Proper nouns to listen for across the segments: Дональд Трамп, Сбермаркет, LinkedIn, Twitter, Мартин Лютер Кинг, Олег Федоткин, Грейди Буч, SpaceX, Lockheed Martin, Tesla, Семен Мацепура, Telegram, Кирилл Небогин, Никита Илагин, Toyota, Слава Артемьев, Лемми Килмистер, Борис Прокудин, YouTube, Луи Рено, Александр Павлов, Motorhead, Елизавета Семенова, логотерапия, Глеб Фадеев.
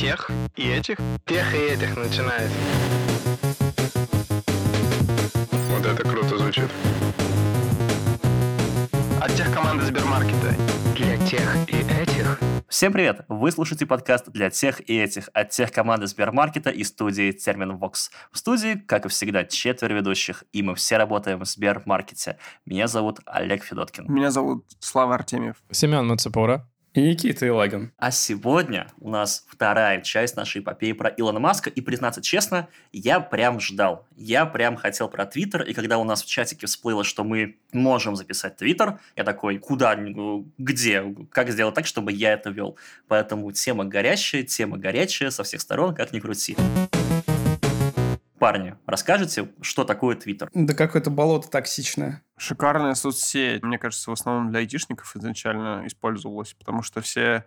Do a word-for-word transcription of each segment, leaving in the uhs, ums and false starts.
тех и этих, тех и этих начинает. Вот это круто звучит. От тех команды Сбермаркета. Для тех и этих. Всем привет! Вы слушаете подкаст «Для тех и этих» от тех команды Сбермаркета и студии Терменвокс. В студии, как и всегда, четверо ведущих, и мы все работаем в Сбермаркете. Меня зовут Олег Федоткин. Меня зовут Слава Артемьев. Семен Мацепура. И Никита Илагин. А сегодня у нас вторая часть нашей эпопеи про Илона Маска. И, признаться честно, я прям ждал. Я прям хотел про Твиттер. И когда у нас в чатике всплыло, что мы можем записать Твиттер, я такой, куда, где, как сделать так, чтобы я это вел. Поэтому тема горячая, тема горячая со всех сторон, как ни крути. Парни, расскажите, что такое Твиттер? Да какое-то болото токсичное. Шикарная соцсеть. Мне кажется, в основном для айтишников изначально использовалась, потому что все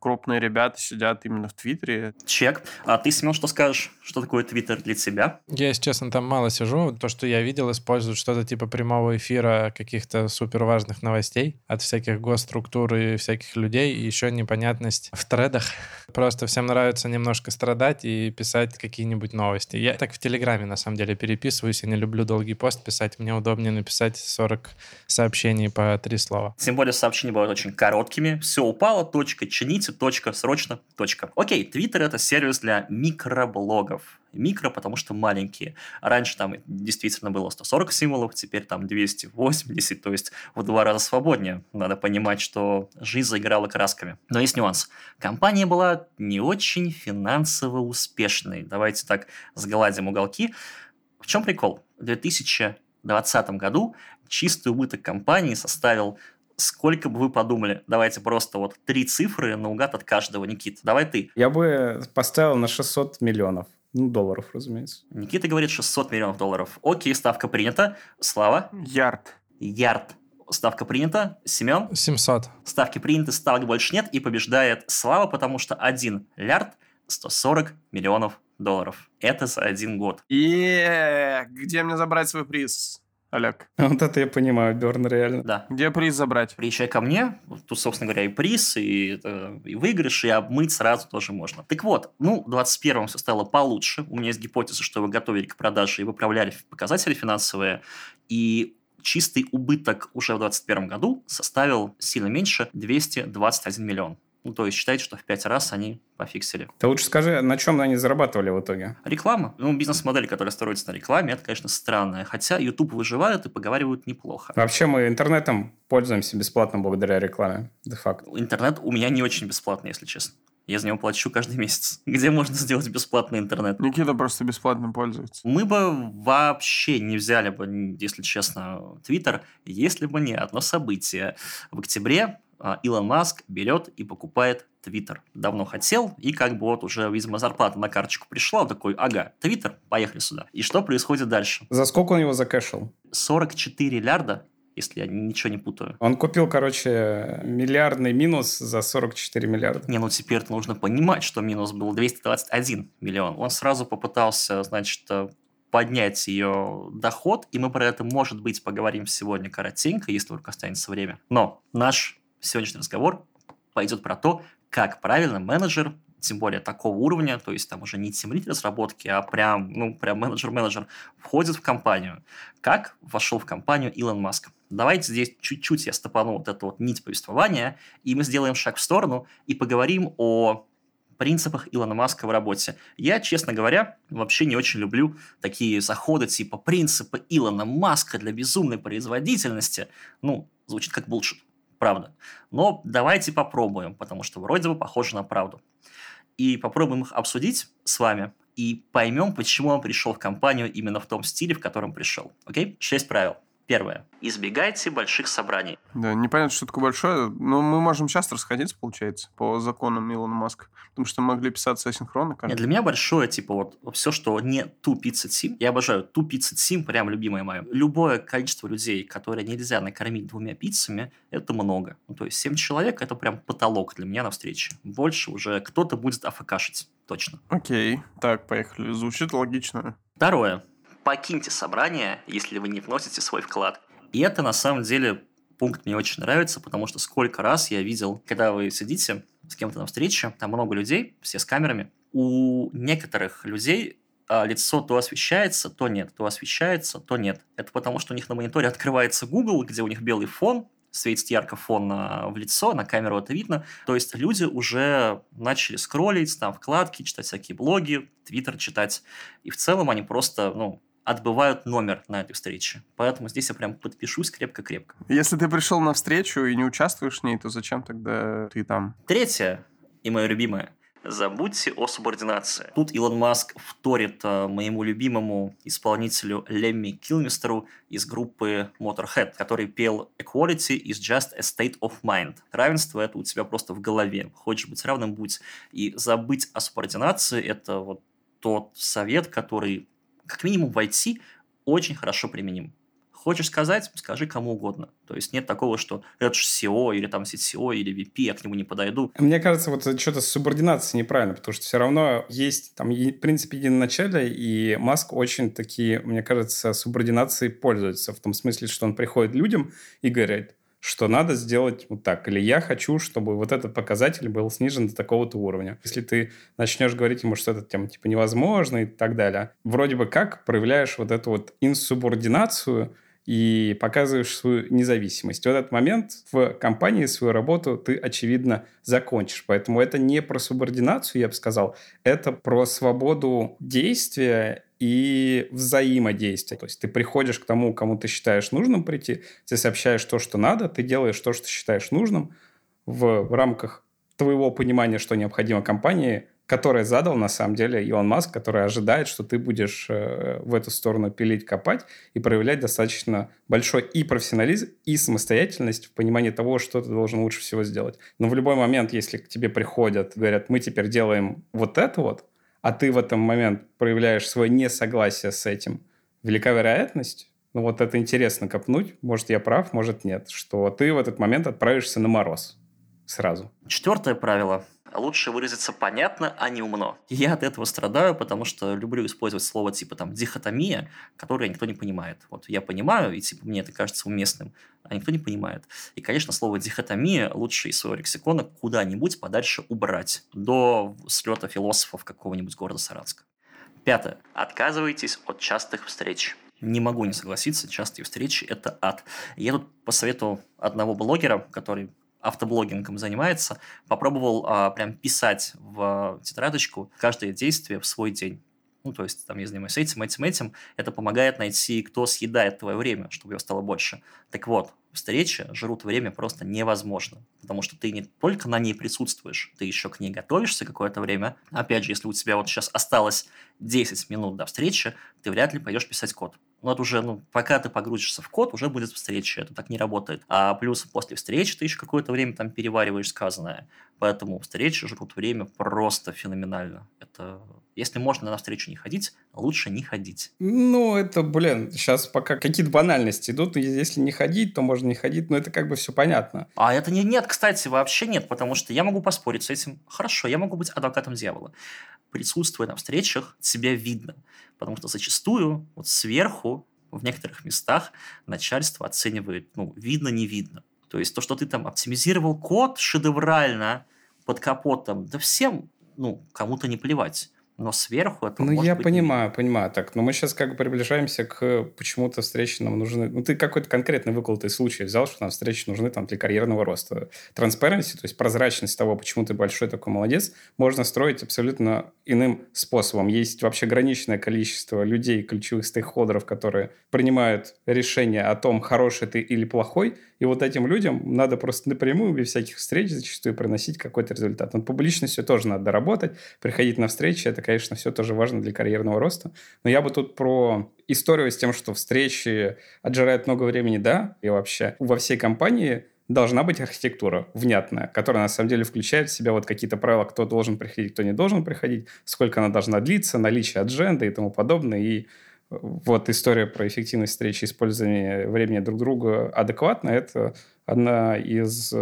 крупные ребята сидят именно в Твиттере. Чек. А ты, Семен, что скажешь? Что такое Твиттер для тебя? Я, если честно, там мало сижу. То, что я видел, используют что-то типа прямого эфира каких-то суперважных новостей от всяких госструктур и всяких людей. И еще непонятность в тредах. Просто всем нравится немножко страдать и писать какие-нибудь новости. Я так в Телеграме, на самом деле, переписываюсь. Я не люблю долгий пост писать. Мне удобнее написать сорок сообщений по три слова. Тем более сообщения бывают очень короткими. Все упало, точка, чините, точка, срочно, точка. Окей, Твиттер — это сервис для микроблогов. Микро, потому что маленькие. Раньше там действительно было сто сорок символов, теперь там двести восемьдесят, то есть в два раза свободнее. Надо понимать, что жизнь заиграла красками. Но есть нюанс. Компания была не очень финансово успешной. Давайте так сгладим уголки. В чем прикол? В две тысячи двадцатом году чистый убыток компании составил, сколько бы вы подумали, давайте просто вот три цифры наугад от каждого. Никит, давай ты. Я бы поставил на шестьсот миллионов. Ну, долларов, разумеется. Никита говорит шестьсот миллионов долларов. Окей, ставка принята. Слава? Ярд. Ярд. Ставка принята. Семен? семьсот. Ставки приняты, ставок больше нет. И побеждает Слава, потому что один лярд сто сорок миллионов долларов. Это за один год. И где мне забрать свой приз, Олег? Вот это я понимаю, Берн, реально. Да. Где приз забрать? Приезжай ко мне, тут, собственно говоря, и приз, и, и выигрыш, и обмыть сразу тоже можно. Так вот, ну, в двадцать первом все стало получше. У меня есть гипотеза, что вы готовили к продаже и выправляли показатели финансовые, и чистый убыток уже в двадцать первом году составил сильно меньше двести двадцать один миллион. Ну, то есть считайте, что в пять раз они пофиксили. Ты лучше скажи, на чем они зарабатывали в итоге? Реклама. Ну, бизнес-модель, которая строится на рекламе, это, конечно, странная. Хотя YouTube выживают и поговаривают неплохо. Вообще мы интернетом пользуемся бесплатно благодаря рекламе, де-факто. Интернет у меня не очень бесплатный, если честно. Я за него плачу каждый месяц. Где можно сделать бесплатный интернет? Никита просто бесплатно пользуется. Мы бы вообще не взяли бы, если честно, Twitter, если бы не одно событие. В октябре Илон Маск берет и покупает Твиттер. Давно хотел, и как бы вот уже, видимо, зарплата на карточку пришла, он такой, ага, Твиттер, поехали сюда. И что происходит дальше? За сколько он его закэшил? сорок четыре миллиарда, если я ничего не путаю. Он купил, короче, миллиардный минус за сорок четыре миллиарда. Не, ну теперь нужно понимать, что минус был двести двадцать один миллион. Он сразу попытался, значит, поднять ее доход, и мы про это, может быть, поговорим сегодня коротенько, если только останется время. Но наш сегодняшний разговор пойдет про то, как правильно менеджер, тем более такого уровня, то есть там уже не тимлид разработки, а прям, ну, прям менеджер-менеджер, входит в компанию. Как вошел в компанию Илон Маск? Давайте здесь чуть-чуть я стопану вот эту вот нить повествования, и мы сделаем шаг в сторону и поговорим о принципах Илона Маска в работе. Я, честно говоря, вообще не очень люблю такие заходы типа принципы Илона Маска для безумной производительности. Ну, звучит как булшит. Правда. Но давайте попробуем, потому что вроде бы похоже на правду. И попробуем их обсудить с вами и поймем, почему он пришел в компанию именно в том стиле, в котором пришел. Окей? Шесть правил. Первое. Избегайте больших собраний. Да, непонятно, что такое большое, но мы можем часто расходиться, получается, по законам Илона Маска, потому что мы могли писаться асинхронно. Нет, для меня большое, типа, вот все, что не ту пятьдесят семь, я обожаю ту пятьдесят семь, прям любимое мое. Любое количество людей, которые нельзя накормить двумя пиццами, это много. Ну, то есть семь человек – это прям потолок для меня на встрече. Больше уже кто-то будет афакашить, точно. Окей, так, поехали. Звучит логично. Второе. Покиньте собрание, если вы не вносите свой вклад. И это, на самом деле, пункт мне очень нравится, потому что сколько раз я видел, когда вы сидите с кем-то на встрече, там много людей, все с камерами. У некоторых людей лицо то освещается, то нет, то освещается, то нет. Это потому, что у них на мониторе открывается Google, где у них белый фон, светится ярко фон в лицо, на камеру это видно. То есть люди уже начали скроллить, там вкладки, читать всякие блоги, Twitter читать. И в целом они просто, ну, отбывают номер на этой встрече. Поэтому здесь я прям подпишусь крепко-крепко. Если ты пришел на встречу и не участвуешь в ней, то зачем тогда ты там? Третье, и мое любимое. Забудьте о субординации. Тут Илон Маск вторит э, моему любимому исполнителю Лемми Килмистеру из группы Motorhead, который пел «Equality is just a state of mind». Равенство – это у тебя просто в голове. Хочешь быть равным – будь. И забыть о субординации – это вот тот совет, который, как минимум, в ай ти очень хорошо применим. Хочешь сказать, скажи кому угодно. То есть нет такого, что это же си и о или там си ти о или ви пи, я к нему не подойду. Мне кажется, вот что-то с субординацией неправильно, потому что все равно есть там принцип единоначалия, и Маск очень такие, мне кажется, субординацией пользуется. В том смысле, что он приходит к людям и говорит, что надо сделать вот так. Или я хочу, чтобы вот этот показатель был снижен до такого-то уровня. Если ты начнешь говорить ему, что это тем, типа невозможно и так далее, вроде бы как проявляешь вот эту вот инсубординацию и показываешь свою независимость. В этот момент в компании свою работу ты, очевидно, закончишь. Поэтому это не про субординацию, я бы сказал, это про свободу действия и взаимодействия. То есть ты приходишь к тому, кому ты считаешь нужным прийти, ты сообщаешь то, что надо, ты делаешь то, что считаешь нужным в рамках твоего понимания, что необходимо компании, которое задал, на самом деле, Илон Маск, который ожидает, что ты будешь в эту сторону пилить, копать и проявлять достаточно большой и профессионализм, и самостоятельность в понимании того, что ты должен лучше всего сделать. Но в любой момент, если к тебе приходят, говорят, мы теперь делаем вот это вот, а ты в этот момент проявляешь свое несогласие с этим, велика вероятность, ну вот это интересно копнуть, может, я прав, может, нет, что ты в этот момент отправишься на мороз сразу. Четвертое правило. Лучше выразиться понятно, а не умно. Я от этого страдаю, потому что люблю использовать слово типа там дихотомия, которое никто не понимает. Вот я понимаю, и типа мне это кажется уместным, а никто не понимает. И, конечно, слово дихотомия лучше из своего лексикона куда-нибудь подальше убрать до слета философов какого-нибудь города Саранска. Пятое. Отказывайтесь от частых встреч. Не могу не согласиться, частые встречи – это ад. Я тут по совету одного блогера, который автоблогингом занимается, попробовал а, прям писать в тетрадочку каждое действие в свой день. Ну, то есть, там, я занимаюсь этим, этим, этим. Это помогает найти, кто съедает твое время, чтобы его стало больше. Так вот, встречи жрут время просто невозможно, потому что ты не только на ней присутствуешь, ты еще к ней готовишься какое-то время. Опять же, если у тебя вот сейчас осталось десять минут до встречи, ты вряд ли пойдешь писать код. Но это уже, ну, пока ты погрузишься в код, уже будет встреча, это так не работает. А плюс после встречи ты еще какое-то время там перевариваешь сказанное. Поэтому встречи жрут время просто феноменально. Это... Если можно на встречу не ходить, лучше не ходить. Ну, это, блин, сейчас пока какие-то банальности идут. Если не ходить, то можно не ходить, но это как бы все понятно. А это не, нет, кстати, вообще нет, потому что я могу поспорить с этим. Хорошо, я могу быть адвокатом дьявола. Присутствуя на встречах, тебя видно. Потому что зачастую вот сверху в некоторых местах начальство оценивает, ну, видно-не видно. То есть то, что ты там оптимизировал код шедеврально под капотом, да всем, ну, кому-то не плевать. Но сверху это ну, может я быть... Ну, я понимаю, не... понимаю. Так, но мы сейчас как бы приближаемся к почему-то встрече нам нужны... Ну, ты какой-то конкретный выколотый случай взял, что нам встречи нужны там для карьерного роста. Transparency, то есть прозрачность того, почему ты большой такой молодец, можно строить абсолютно иным способом. Есть вообще ограниченное количество людей, ключевых стейкхолдеров, которые принимают решение о том, хороший ты или плохой, и вот этим людям надо просто напрямую, без всяких встреч, зачастую приносить какой-то результат. Но публичностью тоже надо доработать, приходить на встречи, это, конечно, все тоже важно для карьерного роста. Но я бы тут про историю с тем, что встречи отжирают много времени, да, и вообще во всей компании должна быть архитектура внятная, которая на самом деле включает в себя вот какие-то правила, кто должен приходить, кто не должен приходить, сколько она должна длиться, наличие адженды и тому подобное, и вот история про эффективность встречи, использование времени друг друга адекватно, это одна из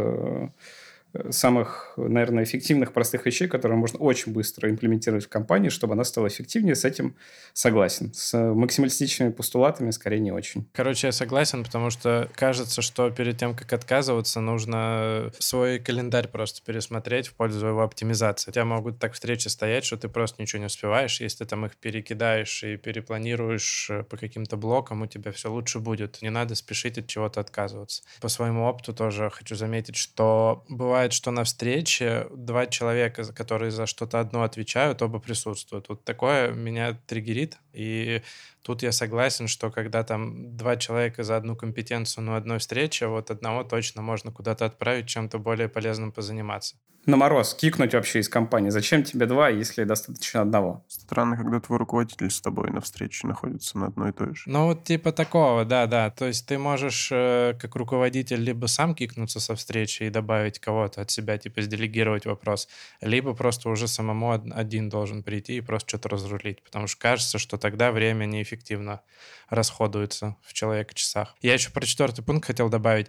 самых, наверное, эффективных, простых вещей, которые можно очень быстро имплементировать в компании, чтобы она стала эффективнее, с этим согласен. С максималистичными постулатами скорее не очень. Короче, я согласен, потому что кажется, что перед тем, как отказываться, нужно свой календарь просто пересмотреть в пользу его оптимизации. У тебя могут так встречи стоять, что ты просто ничего не успеваешь. Если ты там их перекидаешь и перепланируешь по каким-то блокам, у тебя все лучше будет. Не надо спешить от чего-то отказываться. По своему опыту тоже хочу заметить, что бывает, что на встрече два человека, которые за что-то одно отвечают, оба присутствуют. Вот такое меня триггерит, и тут я согласен, что когда там два человека за одну компетенцию, но одной встрече, вот одного точно можно куда-то отправить, чем-то более полезным позаниматься. На мороз кикнуть вообще из компании. Зачем тебе два, если достаточно одного? Странно, когда твой руководитель с тобой на встрече находится на одной и той же. Ну, вот типа такого, да-да. То есть ты можешь как руководитель либо сам кикнуться со встречи и добавить кого-то от себя, типа сделегировать вопрос, либо просто уже самому один должен прийти и просто что-то разрулить, потому что кажется, что тогда время неэффективно расходуется в человека-часах. Я еще про четвертый пункт хотел добавить,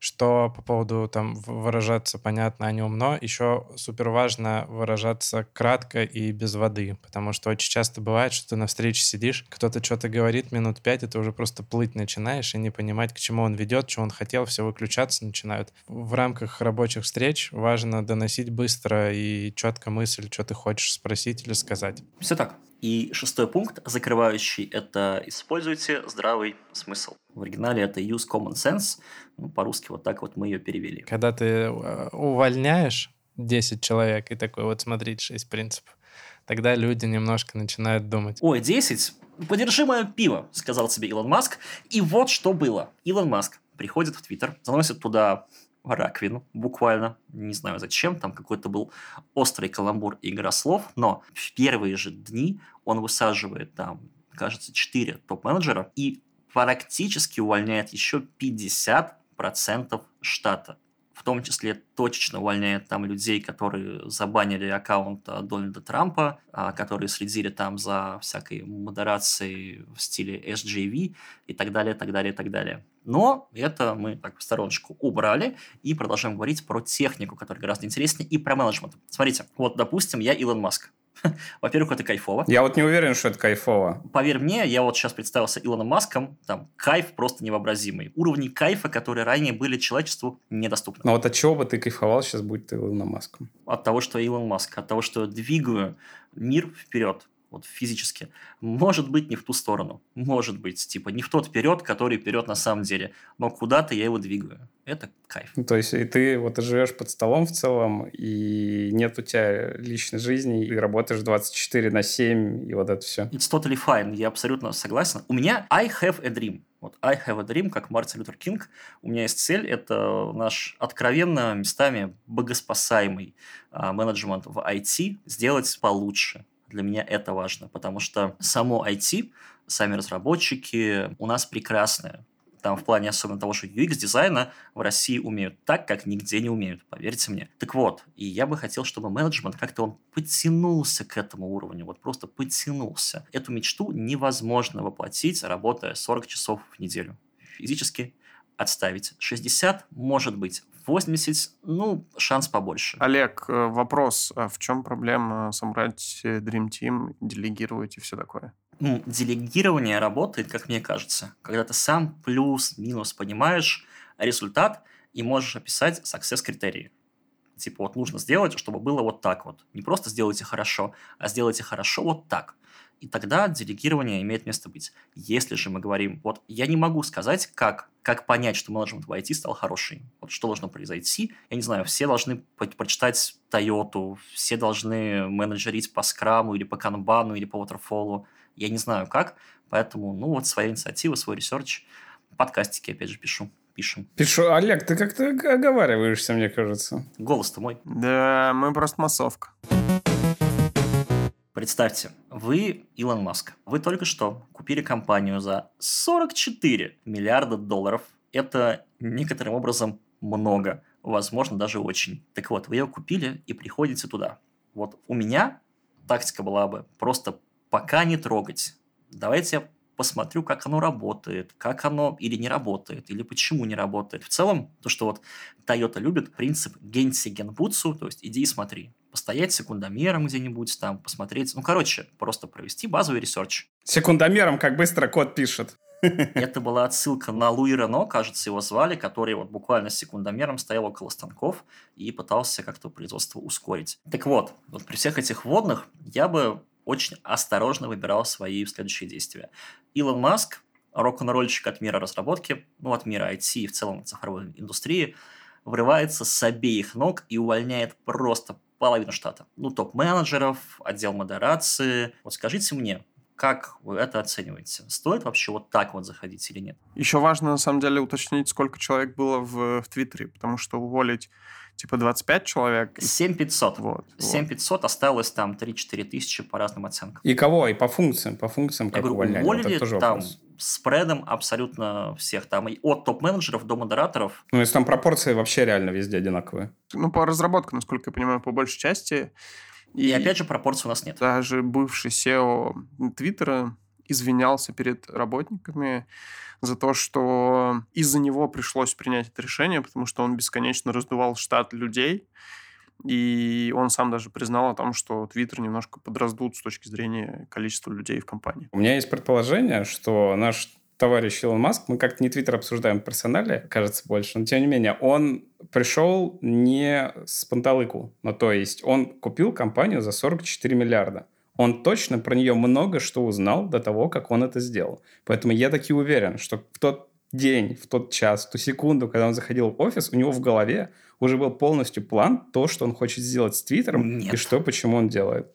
что по поводу там выражаться понятно, а не умно, еще супер важно выражаться кратко и без воды, потому что очень часто бывает, что ты на встрече сидишь, кто-то что-то говорит минут пять, и ты уже просто плыть начинаешь и не понимать, к чему он ведет, чего он хотел, все выключаться начинают. В рамках рабочих встреч важно доносить быстро и четко мысль, что ты хочешь спросить или сказать. Все так. И шестой пункт, закрывающий, это «Используйте здравый смысл». В оригинале это «Use common sense». Ну, по-русски вот так вот мы ее перевели. Когда ты увольняешь десять человек и такой, вот смотрите, шесть принципов, тогда люди немножко начинают думать. Ой, десять? Подержи мое пиво, сказал себе Илон Маск. И вот что было. Илон Маск приходит в Твиттер, заносит туда раковину, буквально, не знаю зачем, там какой-то был острый каламбур и игра слов, но в первые же дни он высаживает там, кажется, четыре топ-менеджера и практически увольняет еще пятьдесят процентов штата. В том числе точечно увольняет там людей, которые забанили аккаунт Дональда Трампа, которые следили там за всякой модерацией в стиле эс джей ви и так далее, так далее, так далее. Но это мы так в стороночку убрали и продолжаем говорить про технику, которая гораздо интереснее, и про менеджмент. Смотрите, вот, допустим, я Илон Маск. Во-первых, это кайфово. Я вот не уверен, что это кайфово. Поверь мне, я вот сейчас представился Илоном Маском, там кайф просто невообразимый. Уровни кайфа, которые ранее были человечеству, недоступны. Но вот от чего бы ты кайфовал сейчас, будь ты Илоном Маском? От того, что я Илон Маск, от того, что я двигаю мир вперед. Вот физически. Может быть, не в ту сторону. Может быть, типа, не в тот вперед, который вперед на самом деле. Но куда-то я его двигаю. Это кайф. То есть, и ты вот живешь под столом в целом, и нет у тебя личной жизни, и работаешь двадцать четыре на семь, и вот это все. It's totally fine. Я абсолютно согласен. У меня I have a dream. Вот I have a dream, как Мартин Лютер Кинг. У меня есть цель. Это наш откровенно местами богоспасаемый а, менеджмент в ай ти сделать получше. Для меня это важно, потому что само ай ти, сами разработчики у нас прекрасные. Там в плане особенно того, что ю экс-дизайна в России умеют так, как нигде не умеют, поверьте мне. Так вот, и я бы хотел, чтобы менеджмент как-то он подтянулся к этому уровню, вот просто подтянулся. Эту мечту невозможно воплотить, работая сорок часов в неделю. Физически отставить шестьдесят, может быть, восемьдесят, ну, шанс побольше. Олег, вопрос, а в чем проблема собрать Dream Team, делегировать и все такое? Ну, делегирование работает, как мне кажется, когда ты сам плюс-минус понимаешь результат и можешь описать success-критерии. Типа вот нужно сделать, чтобы было вот так вот. Не просто сделайте хорошо, а сделайте хорошо вот так. И тогда делегирование имеет место быть. Если же мы говорим, вот я не могу сказать, как, как понять, что менеджмент в ай ти стал хороший. Вот что должно произойти? Я не знаю, все должны по- прочитать Toyota, все должны менеджерить по скраму или по канбану или по waterfall. Я не знаю как, поэтому, ну вот своя инициатива, свой ресерч, подкастики опять же пишу. Пишем. Пишу. Олег, ты как-то оговариваешься, мне кажется. Голос-то мой. Да, мы просто массовка. Представьте, вы Илон Маск. Вы только что купили компанию за сорок четыре миллиарда долларов. Это некоторым образом много, возможно, даже очень. Так вот, вы ее купили и приходите туда. Вот у меня тактика была бы просто пока не трогать. Давайте посмотрю, как оно работает, как оно или не работает, или почему не работает. В целом, то, что вот Toyota любит, принцип «генси генбуцу», то есть «иди и смотри». Постоять секундомером где-нибудь там, посмотреть. Ну, короче, просто провести базовый ресерч. Секундомером, как быстро код пишет. Это была отсылка на Луи Рено, кажется, его звали, который вот буквально секундомером стоял около станков и пытался как-то производство ускорить. Так вот, вот при всех этих вводных я бы очень осторожно выбирал свои следующие действия. Илон Маск, рок-н-ролльщик от мира разработки, ну, от мира ай ти и в целом цифровой индустрии, врывается с обеих ног и увольняет просто половину штата. Ну, топ-менеджеров, отдел модерации. Вот скажите мне, как вы это оцениваете? Стоит вообще вот так вот заходить или нет? Еще важно, на самом деле, уточнить, сколько человек было в, в Твиттере, потому что уволить, типа, двадцать пять человек... семь тысяч пятьсот. Вот, семь тысяч пятьсот, вот. Осталось там три-четыре тысячи по разным оценкам. И кого? И по функциям? По функциям, как увольняли? Уволили вот там вопрос. Спредом абсолютно всех. Там и от топ-менеджеров до модераторов. Ну, если там пропорции вообще реально везде одинаковые. Ну, по разработке, насколько я понимаю, по большей части... И, и опять же, пропорций у нас нет. Даже бывший си и о Твиттера извинялся перед работниками за то, что из-за него пришлось принять это решение, потому что он бесконечно раздувал штат людей. И он сам даже признал о том, что Твиттер немножко подраздут с точки зрения количества людей в компании. У меня есть предположение, что наш товарищ Илон Маск, мы как-то не Твиттер обсуждаем персонали, кажется, больше, но тем не менее, он пришел не с панталыку, но то есть он купил компанию за сорок четыре миллиарда. Он точно про нее много что узнал до того, как он это сделал. Поэтому я таки уверен, что в тот день, в тот час, в ту секунду, когда он заходил в офис, у него в голове уже был полностью план, то, что он хочет сделать с Твиттером и что, почему он делает.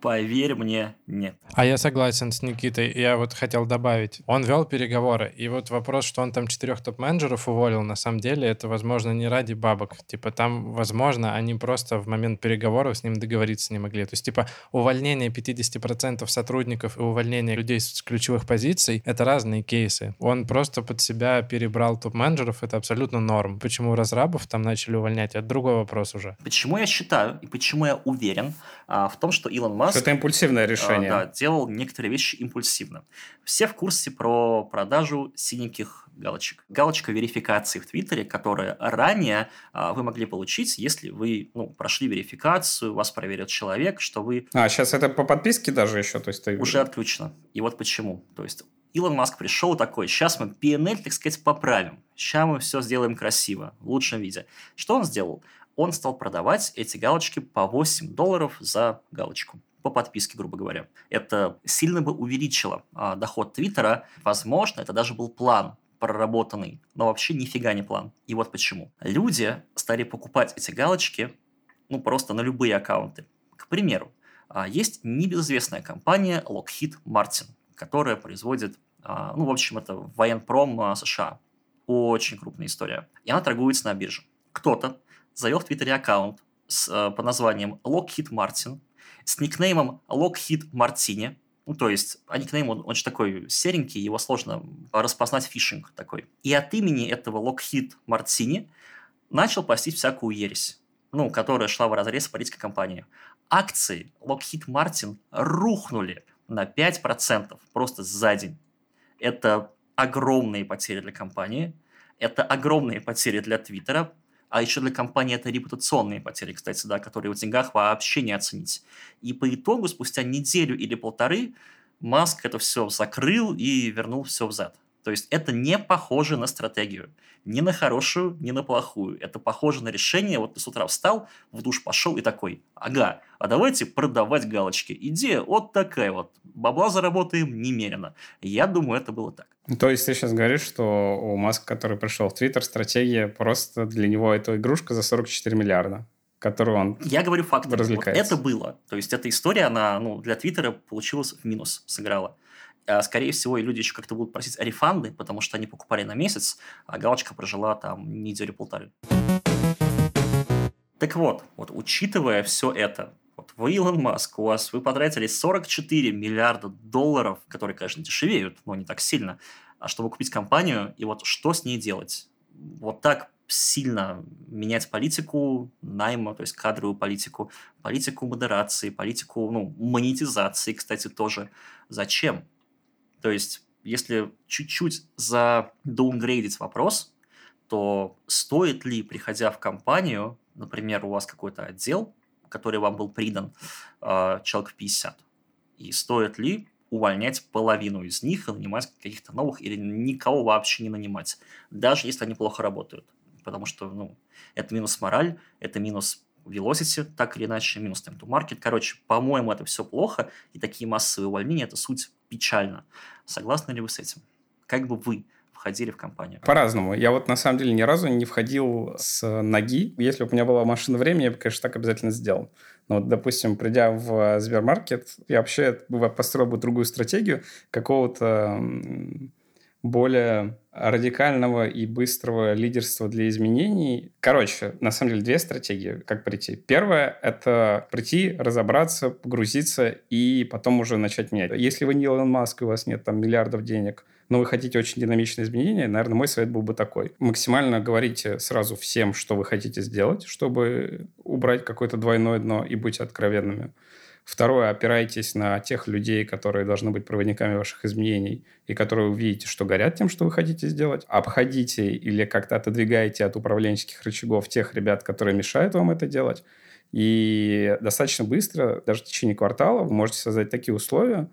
Поверь мне, нет. А я согласен с Никитой. Я вот хотел добавить. Он вел переговоры. И вот вопрос, что он там четырех топ-менеджеров уволил, на самом деле, это, возможно, не ради бабок. Типа там, возможно, они просто в момент переговоров с ним договориться не могли. То есть, типа, увольнение пятьдесят процентов сотрудников и увольнение людей с ключевых позиций — это разные кейсы. Он просто под себя перебрал топ-менеджеров. Это абсолютно норм. Почему разрабов там начали увольнять? Это другой вопрос уже. Почему я считаю и почему я уверен а, в том, что Илон Маск что-то импульсивное решение. Да, делал некоторые вещи импульсивно. Все в курсе про продажу синеньких галочек. Галочка верификации в Твиттере, которую ранее а, вы могли получить, если вы ну, прошли верификацию, вас проверил человек, что вы... А, сейчас это по подписке даже еще? То есть ты... Уже отключено. И вот почему. То есть Илон Маск пришел такой, сейчас мы пи эн эл, так сказать, поправим. Сейчас мы все сделаем красиво, в лучшем виде. Что он сделал? Он стал продавать эти галочки по восемь долларов за галочку. По подписке, грубо говоря. Это сильно бы увеличило а, доход Твиттера. Возможно, это даже был план проработанный, но вообще нифига не план. И вот почему. Люди стали покупать эти галочки, ну, просто на любые аккаунты. К примеру, а, есть небезызвестная компания Lockheed Martin, которая производит, а, ну, в общем, это военпром США. Очень крупная история. И она торгуется на бирже. Кто-то завел в Твиттере аккаунт с, а, под названием Lockheed Martin, с никнеймом Lockheed Martini. Ну, то есть, а никнейм, он, он же такой серенький, его сложно распознать, фишинг такой. И от имени этого Lockheed Martini начал постить всякую ересь, ну, которая шла вразрез с политикой компании. Акции Lockheed Martin рухнули на пять процентов просто за день. Это огромные потери для компании, это огромные потери для Твиттера, а еще для компании это репутационные потери, кстати, да, которые в деньгах вообще не оценить. И по итогу, спустя неделю или полторы, Маск это все закрыл и вернул все взад. То есть это не похоже на стратегию. Ни на хорошую, ни на плохую. Это похоже на решение. Вот ты с утра встал, в душ пошел и такой, ага, а давайте продавать галочки. Идея вот такая вот. Бабла заработаем немерено. Я думаю, это было так. То есть ты сейчас говоришь, что у Маска, который пришел в Твиттер, стратегия просто для него это игрушка за сорок четыре миллиарда, которую он развлекается. Я говорю факты. Вот это было. То есть эта история, она ну, для Твиттера получилась в минус, сыграла. Скорее всего, и люди еще как-то будут просить рефанды, потому что они покупали на месяц, а галочка прожила там неделю-полторы. Так вот, вот учитывая все это, вот вы, Илон Маск, у вас вы потратили сорок четыре миллиарда долларов, которые, конечно, дешевеют, но не так сильно, чтобы купить компанию, и вот что с ней делать? Вот так сильно менять политику найма, то есть кадровую политику, политику модерации, политику ну, монетизации, кстати, тоже. Зачем? То есть если чуть-чуть задаунгрейдить вопрос, то стоит ли, приходя в компанию, например, у вас какой-то отдел, который вам был придан, э, человек пятьдесят, и стоит ли увольнять половину из них и нанимать каких-то новых или никого вообще не нанимать, даже если они плохо работают. Потому что, ну, это минус мораль, это минус velocity, так или иначе, минус time to market. Короче, по-моему, это все плохо, и такие массовые увольнения – это суть печально. Согласны ли вы с этим? Как бы вы входили в компанию? По-разному. Я вот на самом деле ни разу не входил с ноги. Если бы у меня была машина времени, я бы, конечно, так обязательно сделал. Но вот, допустим, придя в Сбермаркет, я вообще построил бы другую стратегию какого-то более радикального и быстрого лидерства для изменений. Короче, на самом деле две стратегии, как прийти. Первое – это прийти, разобраться, погрузиться и потом уже начать менять. Если вы не Илон Маск, и у вас нет там миллиардов денег, но вы хотите очень динамичные изменения, наверное, мой совет был бы такой. Максимально говорите сразу всем, что вы хотите сделать, чтобы убрать какое-то двойное дно, и будьте откровенными. Второе, опирайтесь на тех людей, которые должны быть проводниками ваших изменений и которые увидите, что горят тем, что вы хотите сделать. Обходите или как-то отодвигаете от управленческих рычагов тех ребят, которые мешают вам это делать. И достаточно быстро, даже в течение квартала, вы можете создать такие условия,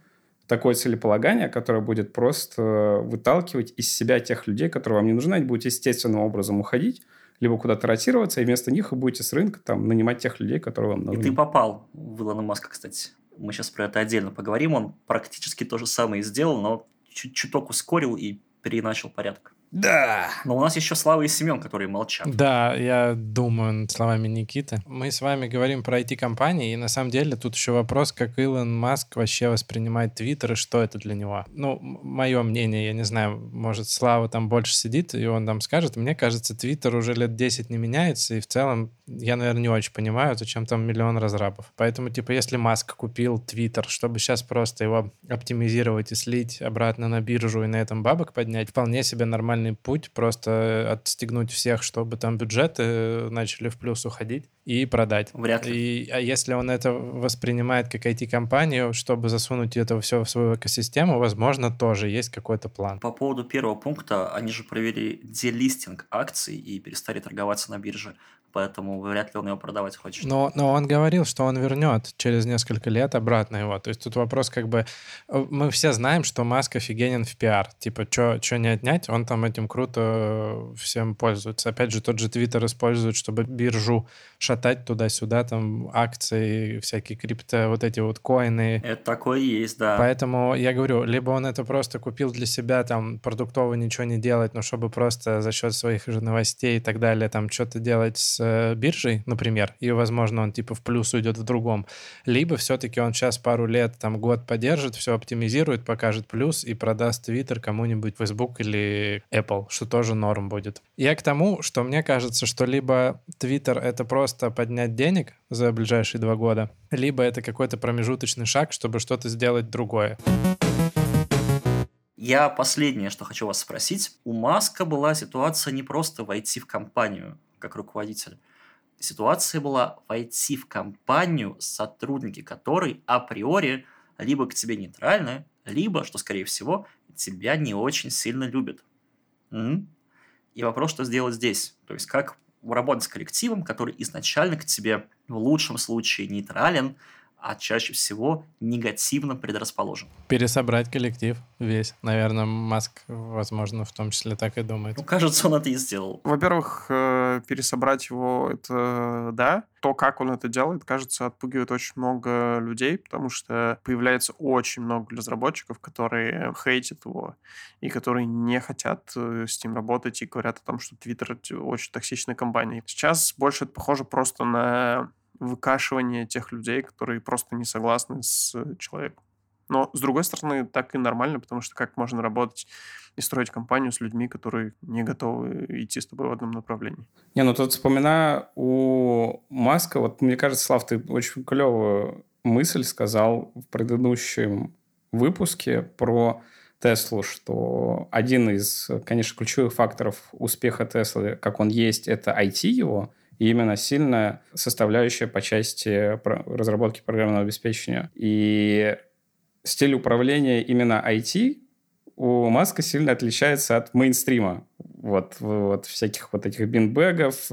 такое целеполагание, которое будет просто выталкивать из себя тех людей, которые вам не нужны. Они будут естественным образом уходить, либо куда-то ротироваться, и вместо них вы будете с рынка там нанимать тех людей, которые вам нужны. И ты попал в Илона Маска, кстати. Мы сейчас про это отдельно поговорим. Он практически то же самое сделал, но чуток ускорил и переначал порядок. Да! Но у нас еще Слава и Семен, которые молчат. Да, я думаю над словами Никиты. Мы с вами говорим про ай ти-компании, и на самом деле тут еще вопрос, как Илон Маск вообще воспринимает Twitter, и что это для него. Ну, мое мнение, я не знаю, может, Слава там больше сидит, и он там скажет. Мне кажется, Twitter уже лет десять не меняется, и в целом я, наверное, не очень понимаю, зачем там миллион разрабов. Поэтому, типа, если Маск купил Twitter, чтобы сейчас просто его оптимизировать и слить обратно на биржу и на этом бабок поднять, вполне себе нормально путь, просто отстегнуть всех, чтобы там бюджеты начали в плюс уходить и продать. Вряд ли. И, а если он это воспринимает как ай ти-компанию, чтобы засунуть это все в свою экосистему, возможно, тоже есть какой-то план. По поводу первого пункта, они же провели делистинг акций и перестали торговаться на бирже, поэтому вряд ли он его продавать хочет. Но, но он говорил, что он вернет через несколько лет обратно его. То есть тут вопрос как бы... Мы все знаем, что Маск офигенен в пиар. Типа, что не отнять, он там этим круто всем пользуется. Опять же, тот же Твиттер использует, чтобы биржу шатать туда-сюда, там акции, всякие крипто, вот эти вот коины. Это такое есть, да. Поэтому я говорю, либо он это просто купил для себя, там, продуктово ничего не делать, но чтобы просто за счет своих же новостей и так далее, там, что-то делать с биржей, например, и, возможно, он типа в плюс уйдет в другом, либо все-таки он сейчас пару лет, там, год подержит, все оптимизирует, покажет плюс и продаст Twitter кому-нибудь, Facebook или Apple, что тоже норм будет. Я к тому, что мне кажется, что либо Twitter — это просто поднять денег за ближайшие два года, либо это какой-то промежуточный шаг, чтобы что-то сделать другое. Я последнее, что хочу вас спросить. У Маска была ситуация не просто войти в компанию, как руководитель. Ситуация была войти в компанию, сотрудники которой априори либо к тебе нейтральны, либо, что, скорее всего, тебя не очень сильно любят. М-м? И вопрос, что сделать здесь. То есть, как работать с коллективом, который изначально к тебе в лучшем случае нейтрален, а чаще всего негативно предрасположен. Пересобрать коллектив весь. Наверное, Маск, возможно, в том числе так и думает. Ну, кажется, он это и сделал. Во-первых, пересобрать его, это да. То, как он это делает, кажется, отпугивает очень много людей, потому что появляется очень много разработчиков, которые хейтят его и которые не хотят с ним работать и говорят о том, что Twitter очень токсичная компания. Сейчас больше это похоже просто на... выкашивание тех людей, которые просто не согласны с человеком. Но, с другой стороны, так и нормально, потому что как можно работать и строить компанию с людьми, которые не готовы идти с тобой в одном направлении. Не, ну тут вспоминаю у Маска, вот мне кажется, Слав, ты очень клевую мысль сказал в предыдущем выпуске про Теслу, что один из, конечно, ключевых факторов успеха Теслы, как он есть, это ай ти его, и именно сильная составляющая по части разработки программного обеспечения. И стиль управления именно ай ти у Маска сильно отличается от мейнстрима. Вот, вот всяких вот этих бинбэгов,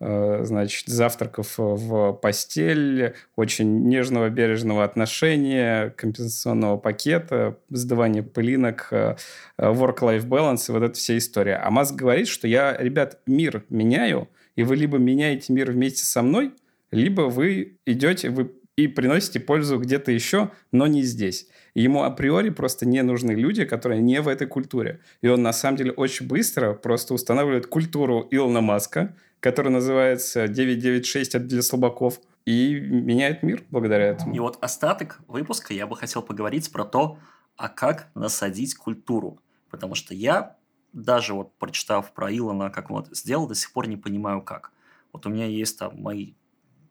значит, завтраков в постель, очень нежного, бережного отношения, компенсационного пакета, сдавания пылинок, work-life balance и вот эта вся история. А Маск говорит, что я, ребят, мир меняю, и вы либо меняете мир вместе со мной, либо вы идете вы и приносите пользу где-то еще, но не здесь. Ему априори просто не нужны люди, которые не в этой культуре. И он, на самом деле, очень быстро просто устанавливает культуру Илона Маска, которая называется девятьсот девяносто шесть для слабаков, и меняет мир благодаря этому. И вот остаток выпуска я бы хотел поговорить про то, а как насадить культуру. Потому что я, даже вот прочитав про Илона, как он это сделал, до сих пор не понимаю, как. Вот у меня есть там мои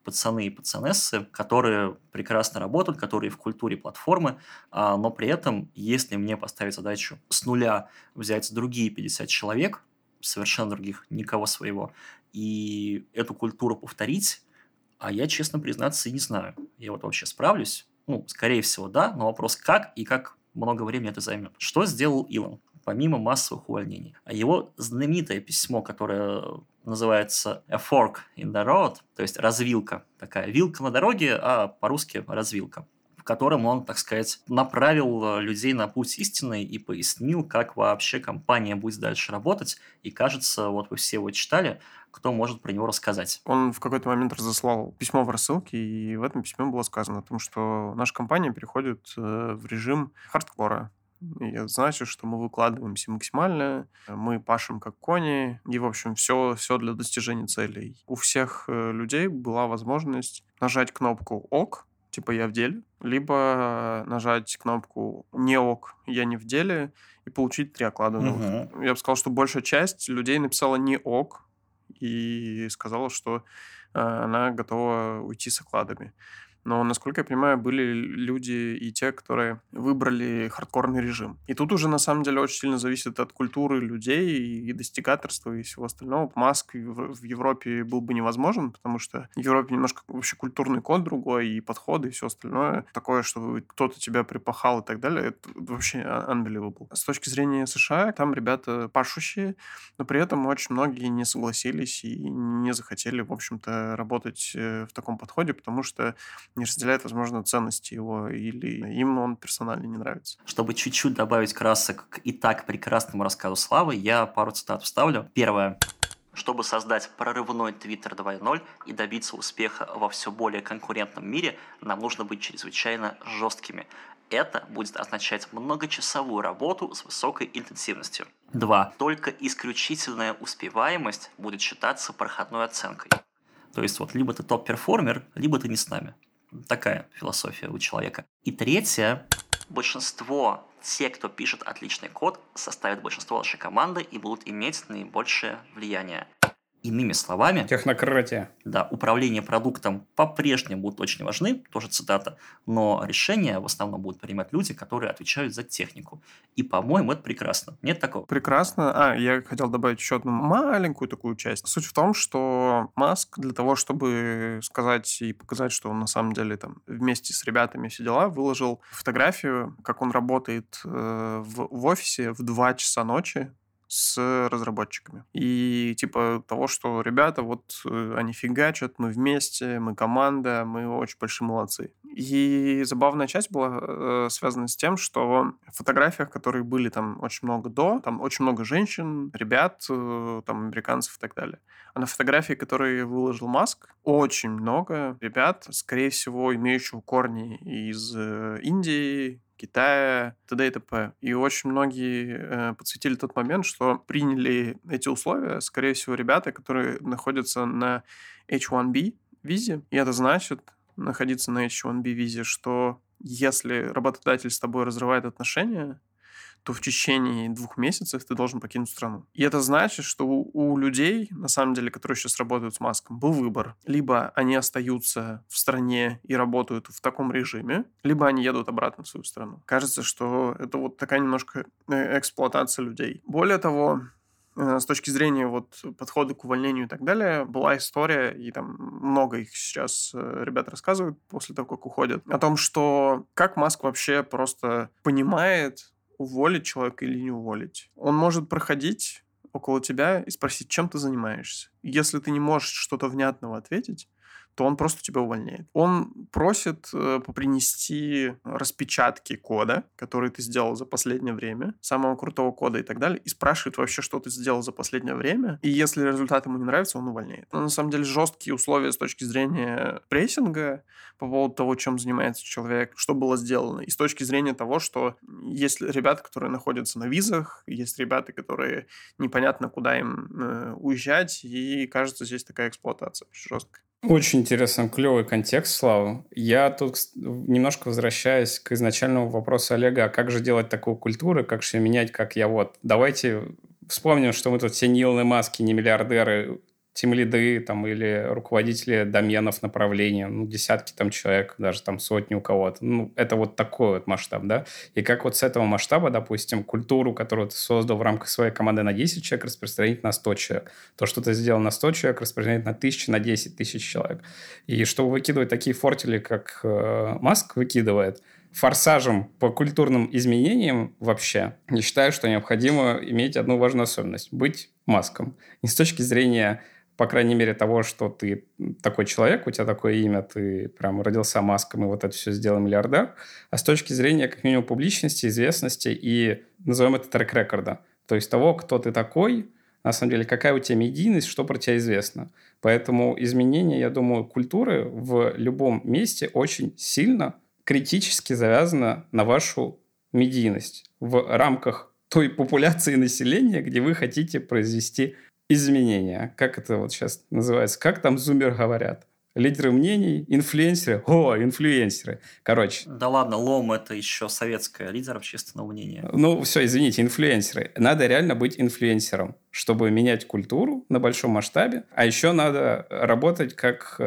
пацаны и пацанессы, которые прекрасно работают, которые в культуре платформы, а, но при этом, если мне поставить задачу с нуля взять другие пятьдесят человек, совершенно других, никого своего, и эту культуру повторить, а я, честно признаться, и не знаю. Я вот вообще справлюсь? Ну, скорее всего, да, но вопрос как и как много времени это займет. Что сделал Илон, помимо массовых увольнений? А его знаменитое письмо, которое называется «A fork in the road», то есть развилка, такая вилка на дороге, а по-русски развилка, в котором он, так сказать, направил людей на путь истины и пояснил, как вообще компания будет дальше работать. И, кажется, вот вы все его читали, кто может про него рассказать. Он в какой-то момент разослал письмо в рассылке, и в этом письме было сказано о том, что наша компания переходит в режим хардкора. И это значит, что мы выкладываемся максимально, мы пашем как кони, и, в общем, все, все для достижения целей. У всех людей была возможность нажать кнопку «Ок», типа «Я в деле», либо нажать кнопку «Не ок, я не в деле» и получить три оклада. Угу. Я бы сказал, что большая часть людей написала «Не ок» и сказала, что она готова уйти с окладами. Но, насколько я понимаю, были люди и те, которые выбрали хардкорный режим. И тут уже, на самом деле, очень сильно зависит от культуры людей и достигаторства и всего остального. Маск в Европе был бы невозможен, потому что в Европе немножко вообще культурный код другой, и подходы, и все остальное. Такое, что кто-то тебя припахал и так далее, это вообще unbelievable. С точки зрения США, там ребята пашущие, но при этом очень многие не согласились и не захотели, в общем-то, работать в таком подходе, потому что не разделяет, возможно, ценности его, или им он персонально не нравится. Чтобы чуть-чуть добавить красок к и так прекрасному рассказу Славы, я пару цитат вставлю. Первое. Чтобы создать прорывной Twitter два ноль и добиться успеха во все более конкурентном мире, нам нужно быть чрезвычайно жесткими. Это будет означать многочасовую работу с высокой интенсивностью. Два. Только исключительная успеваемость будет считаться проходной оценкой. То есть вот либо ты топ-перформер, либо ты не с нами. Такая философия у человека. И третье. Большинство, те, кто пишет отличный код, составят большинство нашей команды и будут иметь наибольшее влияние. Иными словами... Технократия. Да, управление продуктом по-прежнему будут очень важны, тоже цитата, но решения в основном будут принимать люди, которые отвечают за технику. И, по-моему, это прекрасно. Нет такого? Прекрасно. А, я хотел добавить еще одну маленькую такую часть. Суть в том, что Маск для того, чтобы сказать и показать, что он на самом деле там вместе с ребятами все дела, выложил фотографию, как он работает э, в, в офисе в два часа ночи, с разработчиками. И типа того, что ребята, вот они фигачат, мы вместе, мы команда, мы очень большие молодцы. И забавная часть была э, связана с тем, что в фотографиях, которые были там очень много до, там очень много женщин, ребят, э, там американцев и так далее. А на фотографии, которые выложил Маск, очень много ребят, скорее всего, имеющих корни из э, Индии, Китая, т.д. и т.п. И очень многие э, подсветили тот момент, что приняли эти условия, скорее всего, ребята, которые находятся на эйч один би визе. И это значит, находиться на эйч один би визе, что если работодатель с тобой разрывает отношения, то в течение двух месяцев ты должен покинуть страну. И это значит, что у, у людей, на самом деле, которые сейчас работают с Маском, был выбор. Либо они остаются в стране и работают в таком режиме, либо они едут обратно в свою страну. Кажется, что это вот такая немножко эксплуатация людей. Более того, с точки зрения вот подхода к увольнению и так далее, была история, и там много их сейчас ребят рассказывают после того, как уходят, о том, что как Маск вообще просто понимает, уволить человека или не уволить. Он может проходить около тебя и спросить, чем ты занимаешься. Если ты не можешь что-то внятного ответить, то он просто тебя увольняет. Он просит э, принести распечатки кода, которые ты сделал за последнее время, самого крутого кода и так далее, и спрашивает вообще, что ты сделал за последнее время. И если результат ему не нравится, он увольняет. Но на самом деле жесткие условия с точки зрения прессинга по поводу того, чем занимается человек, что было сделано. И с точки зрения того, что есть ребята, которые находятся на визах, есть ребята, которые непонятно, куда им э, уезжать, и кажется, здесь такая эксплуатация жесткая. Очень интересный, клевый контекст, Слава. Я тут немножко возвращаюсь к изначальному вопросу Олега, а как же делать такую культуру, как же менять, как я вот. Давайте вспомним, что мы тут все не Илоны Маски, не миллиардеры, тимлиды там, или руководители доменов направления, ну, десятки там человек, даже там сотни у кого-то. Ну, это вот такой вот масштаб, да? И как вот с этого масштаба, допустим, культуру, которую ты создал в рамках своей команды на десять человек, распространить на сто человек. То, что ты сделал на сто человек, распространить на тысячу, на десять тысяч человек. И чтобы выкидывать такие фортели, как э, Маск выкидывает, форсажем по культурным изменениям вообще, я считаю, что необходимо иметь одну важную особенность – быть Маском. И с точки зрения, по крайней мере, того, что ты такой человек, у тебя такое имя, ты прям родился Маском, и вот это все сделал миллиардер, а с точки зрения, как минимум, публичности, известности и, назовем это, трек-рекорда. То есть того, кто ты такой, на самом деле, какая у тебя медийность, что про тебя известно. Поэтому изменение, я думаю, культуры в любом месте очень сильно, критически завязано на вашу медийность в рамках той популяции населения, где вы хотите произвести изменения. Как это вот сейчас называется? Как там зумер говорят? Лидеры мнений, инфлюенсеры. О, инфлюенсеры. Короче. Да ладно, лом – это еще советское, лидер общественного мнения. Ну, все, извините, инфлюенсеры. Надо реально быть инфлюенсером, чтобы менять культуру на большом масштабе. А еще надо работать как,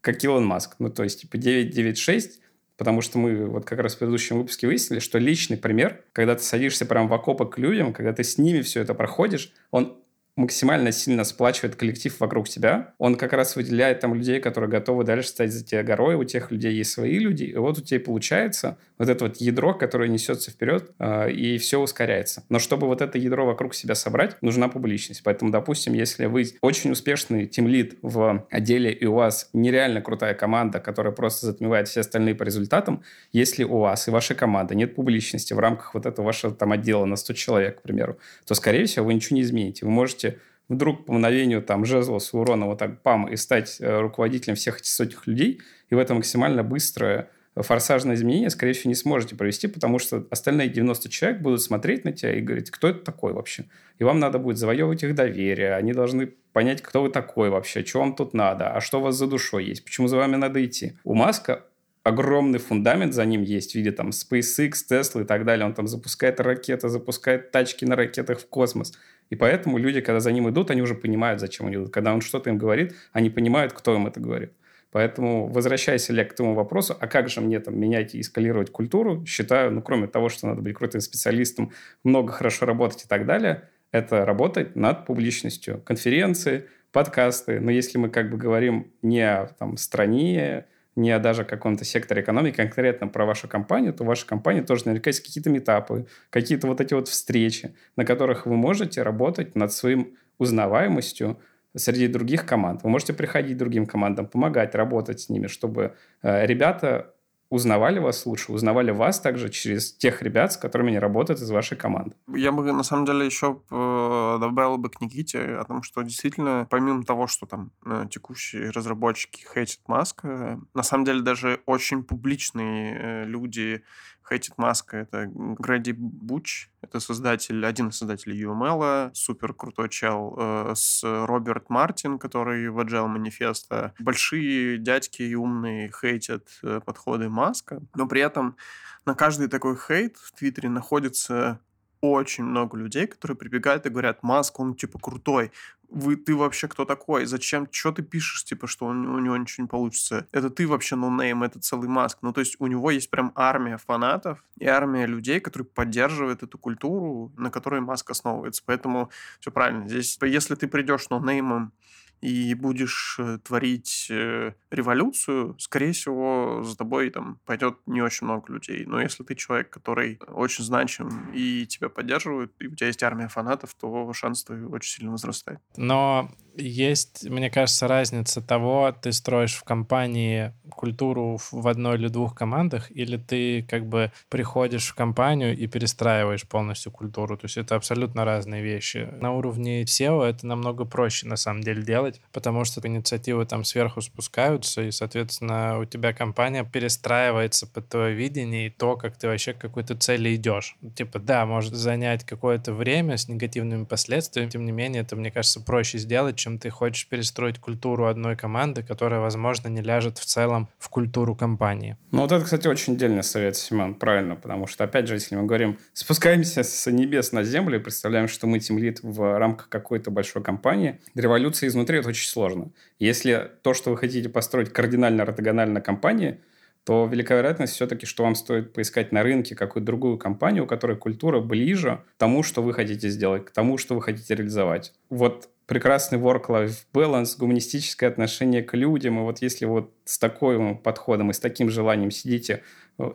как Илон Маск. Ну, то есть, типа девять девять шесть. Потому что мы вот как раз в предыдущем выпуске выяснили, что личный пример, когда ты садишься прямо в окопы к людям, когда ты с ними все это проходишь, он максимально сильно сплачивает коллектив вокруг тебя. Он как раз выделяет там людей, которые готовы дальше стать за тебя горой. У тех людей есть свои люди. И вот у тебя получается вот это вот ядро, которое несется вперед, э, и все ускоряется. Но чтобы вот это ядро вокруг себя собрать, нужна публичность. Поэтому, допустим, если вы очень успешный тимлид в отделе, и у вас нереально крутая команда, которая просто затмевает все остальные по результатам, если у вас и вашей команды нет публичности в рамках вот этого вашего там отдела на сто человек, к примеру, то, скорее всего, вы ничего не измените. Вы можете вдруг по мгновению там жезла с урона вот так пам и стать э, руководителем всех этих сотен людей, и в это максимально быстрое форсажное изменение, скорее всего, не сможете провести, потому что остальные девяносто человек будут смотреть на тебя и говорить, кто это такой вообще? И вам надо будет завоевывать их доверие, они должны понять, кто вы такой вообще, что вам тут надо, а что у вас за душой есть, почему за вами надо идти. У Маска огромный фундамент за ним есть в виде там SpaceX, Tesla и так далее. Он там запускает ракеты, запускает тачки на ракетах в космос. И поэтому люди, когда за ним идут, они уже понимают, зачем они идут. Когда он что-то им говорит, они понимают, кто им это говорит. Поэтому, возвращаясь, Олег, к тому вопросу, а как же мне там менять и эскалировать культуру, считаю, ну, кроме того, что надо быть крутым специалистом, много хорошо работать и так далее, это работать над публичностью. Конференции, подкасты. Но если мы как бы говорим не о там, стране, не даже о каком-то секторе экономики, конкретно про вашу компанию, то в вашей компании тоже наверняка есть какие-то митапы, какие-то вот эти вот встречи, на которых вы можете работать над своим узнаваемостью среди других команд. Вы можете приходить к другим командам, помогать, работать с ними, чтобы э, ребята узнавали вас лучше, узнавали вас также через тех ребят, с которыми они работают из вашей команды. Я бы, на самом деле, еще добавил бы к Никите о том, что действительно, помимо того, что там текущие разработчики хейтят Маска, на самом деле даже очень публичные люди хейтят Маска. Это Грейди Буч, это создатель, один из создателей ю эм эл, супер крутой чел, с Роберт Мартин, который в Аджайл Манифесто. Большие дядьки и умные хейтят подходы Маска, но при этом на каждый такой хейт в Твиттере находится очень много людей, которые прибегают и говорят, Маск, он типа крутой, Вы, ты вообще кто такой? Зачем? Что ты пишешь? Типа, что он, у него ничего не получится. Это ты вообще ноунейм, это целый Маск. Ну, то есть, у него есть прям армия фанатов и армия людей, которые поддерживают эту культуру, на которой Маск основывается. Поэтому все правильно. Здесь, если ты придешь ноунеймом и будешь творить революцию, скорее всего, за тобой там пойдет не очень много людей. Но если ты человек, который очень значим и тебя поддерживают, и у тебя есть армия фанатов, то шанс твой очень сильно возрастает. Но есть, мне кажется, разница того, ты строишь в компании культуру в одной или двух командах, или ты как бы приходишь в компанию и перестраиваешь полностью культуру. То есть это абсолютно разные вещи. На уровне сео это намного проще на самом деле делать, потому что инициативы там сверху спускаются, и, соответственно, у тебя компания перестраивается под твое видение и то, как ты вообще к какой-то цели идешь. Типа, да, может занять какое-то время с негативными последствиями, тем не менее, это, мне кажется, проще сделать, чем ты хочешь перестроить культуру одной команды, которая, возможно, не ляжет в целом в культуру компании. Ну вот это, кстати, очень дельный совет, Семен, правильно, потому что, опять же, если мы говорим, спускаемся с небес на землю и представляем, что мы тимлид в рамках какой-то большой компании, революция изнутри — это очень сложно. Если то, что вы хотите построить кардинально ортогонально компании, то велика вероятность все-таки, что вам стоит поискать на рынке какую-то другую компанию, у которой культура ближе к тому, что вы хотите сделать, к тому, что вы хотите реализовать. Вот прекрасный work-life balance, гуманистическое отношение к людям. И вот если вот с таким подходом и с таким желанием сидите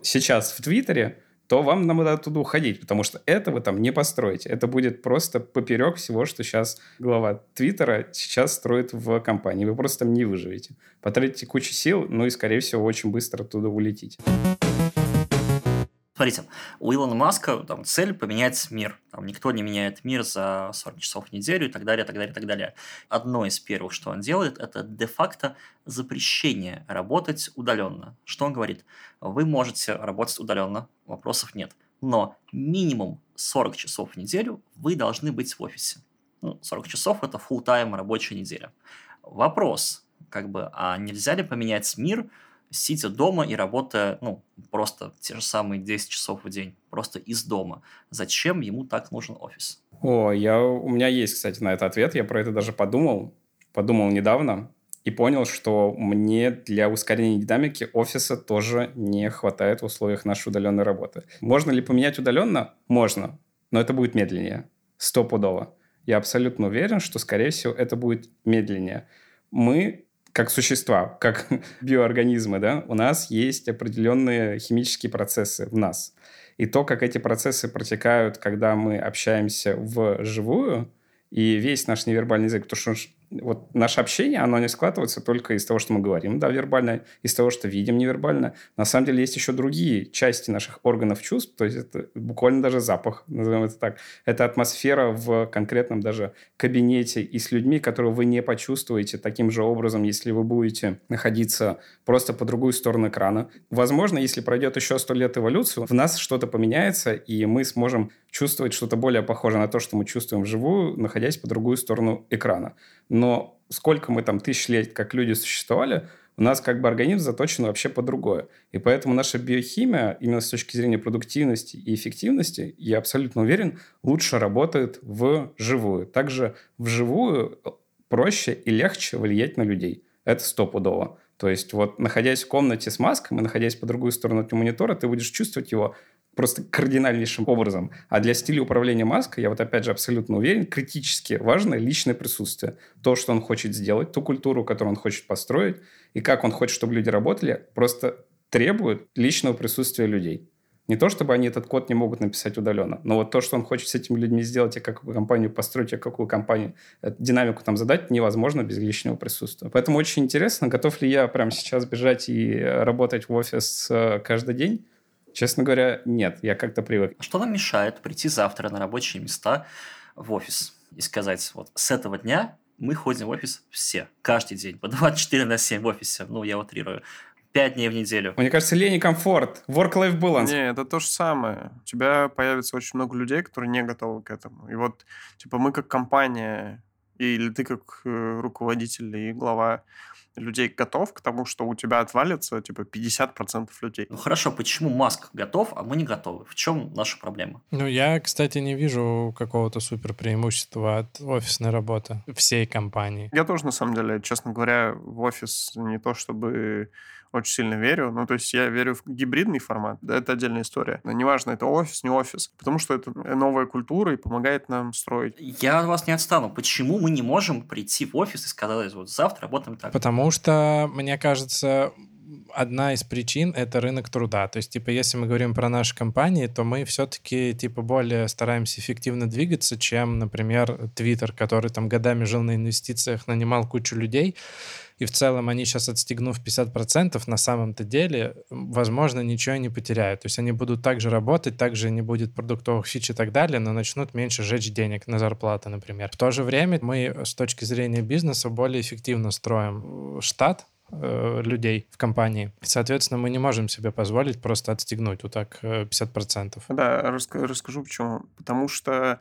сейчас в Твиттере, то вам надо оттуда уходить, потому что это вы там не построите. Это будет просто поперек всего, что сейчас глава Твиттера сейчас строит в компании. Вы просто там не выживете. Потратите кучу сил, ну и, скорее всего, очень быстро оттуда улетите. Смотрите, у Илона Маска там цель поменять мир. Там никто не меняет мир за сорок часов в неделю и так далее, так далее, так далее. Одно из первых, что он делает, это де-факто запрещение работать удаленно. Что он говорит? Вы можете работать удаленно, вопросов нет. Но минимум сорок часов в неделю вы должны быть в офисе. Ну, сорок часов – это фулл-тайм рабочая неделя. Вопрос, как бы, а нельзя ли поменять мир, сидя дома и работая, ну, просто те же самые десять часов в день, просто из дома. Зачем ему так нужен офис? О, я, у меня есть, кстати, на это ответ. Я про это даже подумал, подумал недавно и понял, что мне для ускорения динамики офиса тоже не хватает в условиях нашей удаленной работы. Можно ли поменять удаленно? Можно, но это будет медленнее, стопудово. Я абсолютно уверен, что, скорее всего, это будет медленнее. Мы... Как существа, как биоорганизмы, да, у нас есть определенные химические процессы в нас. И то, как эти процессы протекают, когда мы общаемся вживую, и весь наш невербальный язык, потому что вот наше общение, оно не складывается только из того, что мы говорим, да, вербально, из того, что видим невербально. На самом деле есть еще другие части наших органов чувств, то есть это буквально даже запах, назовем это так. Это атмосфера в конкретном даже кабинете и с людьми, которую вы не почувствуете таким же образом, если вы будете находиться просто по другую сторону экрана. Возможно, если пройдет еще сто лет эволюции, в нас что-то поменяется, и мы сможем чувствовать что-то более похожее на то, что мы чувствуем вживую, находясь по другую сторону экрана. Но сколько мы там тысяч лет, как люди существовали, у нас как бы организм заточен вообще под другое. И поэтому наша биохимия, именно с точки зрения продуктивности и эффективности, я абсолютно уверен, лучше работает вживую. Также вживую проще и легче влиять на людей. Это стопудово. То есть вот находясь в комнате с маской, находясь по другую сторону от монитора, ты будешь чувствовать его просто кардинальнейшим образом. А для стиля управления Маска, я вот опять же абсолютно уверен, критически важно личное присутствие. То, что он хочет сделать, ту культуру, которую он хочет построить, и как он хочет, чтобы люди работали, просто требует личного присутствия людей. Не то, чтобы они этот код не могут написать удаленно, но вот то, что он хочет с этими людьми сделать, и какую компанию построить, и какую компанию, динамику там задать, невозможно без лишнего присутствия. Поэтому очень интересно, готов ли я прямо сейчас бежать и работать в офис каждый день. Честно говоря, нет, я как-то привык. Что нам мешает прийти завтра на рабочие места в офис и сказать, вот с этого дня мы ходим в офис все, каждый день, по двадцать четыре на семь в офисе, ну, я утрирую, пять дней в неделю. Мне кажется, лень и комфорт, work-life balance. Не, это то же самое. У тебя появится очень много людей, которые не готовы к этому. И вот, типа, мы как компания, или ты как руководитель и глава, людей готов к тому, что у тебя отвалится типа пятьдесят процентов людей. Ну хорошо, почему Маск готов, а мы не готовы? В чем наша проблема? Ну я, кстати, не вижу какого-то супер преимущества от офисной работы всей компании. Я тоже, на самом деле, честно говоря, в офис не то чтобы очень сильно верю. Ну, то есть я верю в гибридный формат. Да, это отдельная история. Но неважно, это офис, не офис. Потому что это новая культура и помогает нам строить. Я от вас не отстану. Почему мы не можем прийти в офис и сказать, вот завтра работаем так? Потому что, мне кажется... Одна из причин — это рынок труда. То есть, типа, если мы говорим про наши компании, то мы все-таки, типа, более стараемся эффективно двигаться, чем, например, Twitter, который там годами жил на инвестициях, нанимал кучу людей, и в целом они сейчас, отстегнув пятьдесят процентов, на самом-то деле, возможно, ничего не потеряют. То есть они будут так же работать, так же не будет продуктовых фич и так далее, но начнут меньше жечь денег на зарплату, например. В то же время мы с точки зрения бизнеса более эффективно строим штат, людей в компании. Соответственно, мы не можем себе позволить просто отстегнуть вот так пятьдесят процентов. Да, раска- расскажу почему. Потому что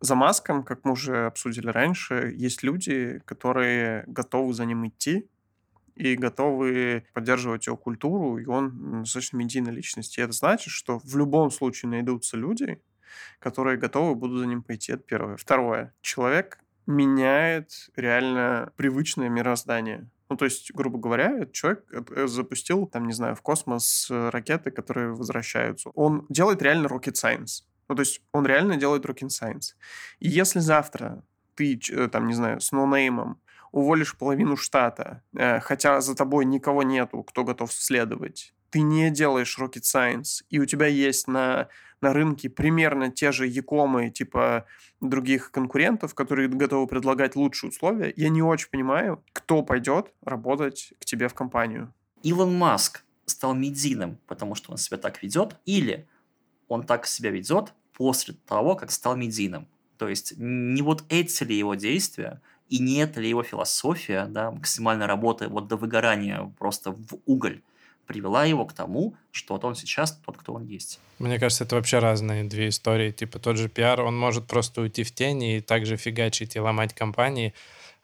за Маском, как мы уже обсудили раньше, есть люди, которые готовы за ним идти и готовы поддерживать его культуру, и он достаточно медийная личность. И это значит, что в любом случае найдутся люди, которые готовы будут за ним пойти. Это первое. Второе. Человек меняет реально привычное мироздание. Ну, то есть, грубо говоря, этот человек запустил, там, не знаю, в космос ракеты, которые возвращаются. Он делает реально rocket science. Ну, то есть, он реально делает rocket science. И если завтра ты, там, не знаю, с ноунеймом уволишь половину штата, хотя за тобой никого нету, кто готов следовать, ты не делаешь rocket science, и у тебя есть на, на рынке примерно те же якомы, типа других конкурентов, которые готовы предлагать лучшие условия, я не очень понимаю, кто пойдет работать к тебе в компанию. Илон Маск стал медийным, потому что он себя так ведет, или он так себя ведет после того, как стал медийным? То есть не вот эти ли его действия, и не это ли его философия, да, максимальной работы вот до выгорания просто в уголь, привела его к тому, что вот он сейчас тот, кто он есть. Мне кажется, это вообще разные две истории. Типа тот же пиар, он может просто уйти в тени и также фигачить и ломать компании,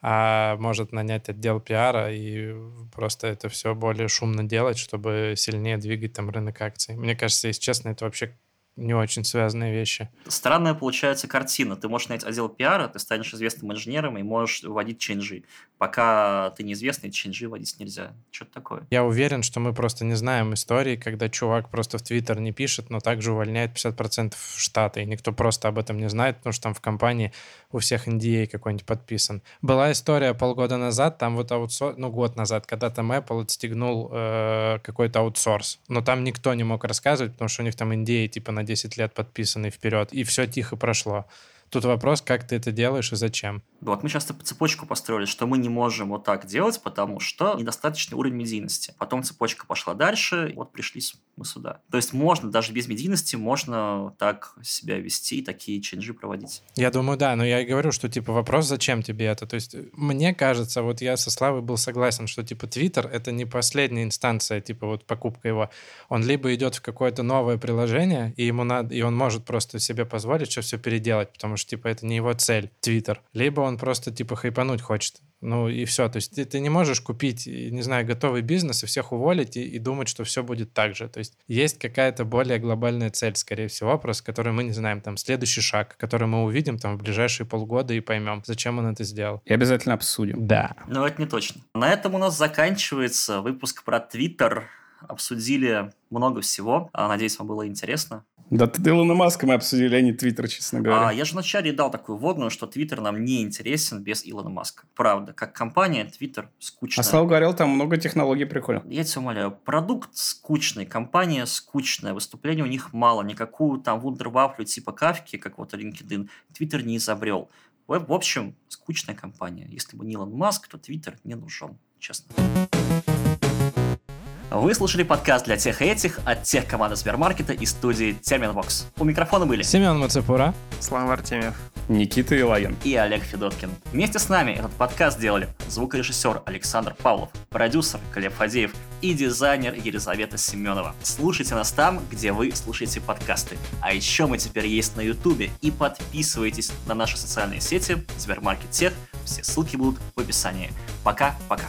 а может нанять отдел пиара и просто это все более шумно делать, чтобы сильнее двигать там рынок акций. Мне кажется, если честно, это вообще не очень связанные вещи. Странная получается картина. Ты можешь найти отдел пиара, ты станешь известным инженером и можешь вводить ченджи. Пока ты неизвестный, ченджи вводить нельзя. Что-то такое. Я уверен, что мы просто не знаем истории, когда чувак просто в Твиттер не пишет, но также увольняет пятьдесят процентов штата, и никто просто об этом не знает, потому что там в компании у всех эн ди эй какой-нибудь подписан. Была история полгода назад, там вот аутсорс, ну год назад, когда там Apple отстегнул э, какой-то аутсорс, но там никто не мог рассказывать, потому что у них там эн ди эй типа на десять лет подписанный вперед, и все тихо прошло. Тут вопрос, как ты это делаешь и зачем. Вот мы часто цепочку построили, что мы не можем вот так делать, потому что недостаточный уровень медийности. Потом цепочка пошла дальше, и вот пришли мы сюда. То есть можно даже без медийности, можно так себя вести, такие ченджи проводить. Я думаю, да, но я и говорю, что типа вопрос, зачем тебе это? То есть мне кажется, вот я со Славой был согласен, что типа Twitter — это не последняя инстанция, типа вот покупка его. Он либо идет в какое-то новое приложение, и ему надо, и он может просто себе позволить что все переделать, потому что что, типа, это не его цель, Твиттер. Либо он просто, типа, хайпануть хочет. Ну, и все. То есть ты, ты не можешь купить, не знаю, готовый бизнес и всех уволить и, и думать, что все будет так же. То есть есть какая-то более глобальная цель, скорее всего, просто которую мы не знаем. Там следующий шаг, который мы увидим там в ближайшие полгода и поймем, зачем он это сделал. И обязательно обсудим. Да. Но это не точно. На этом у нас заканчивается выпуск про Твиттер. Обсудили много всего. Надеюсь, вам было интересно. Да, Илона Маска мы обсудили, а не Твиттер, честно говоря. А, я же вначале дал такую вводную, что Твиттер нам не интересен без Илона Маска. Правда, как компания, Твиттер скучная. А Слава говорил, там много технологий прикольных. Я тебя умоляю, продукт скучный, компания скучная, выступлений у них мало, никакую там вундервафлю типа Кафки, как вот LinkedIn, Твиттер не изобрел. В общем, скучная компания. Если бы не Илон Маск, то Твиттер не нужен, честно. Вы слушали подкаст для тех и этих от тех команды Сбермаркета и студии Терменвокс. У микрофона были Семен Мацепура, Слава Артемьев, Никита Илагин и Олег Федоткин. Вместе с нами этот подкаст делали звукорежиссер Александр Павлов, продюсер Глеб Фадеев и дизайнер Елизавета Семенова. Слушайте нас там, где вы слушаете подкасты. А еще мы теперь есть на Ютубе, и подписывайтесь на наши социальные сети Сбермаркет Тех. Все ссылки будут в описании. Пока-пока.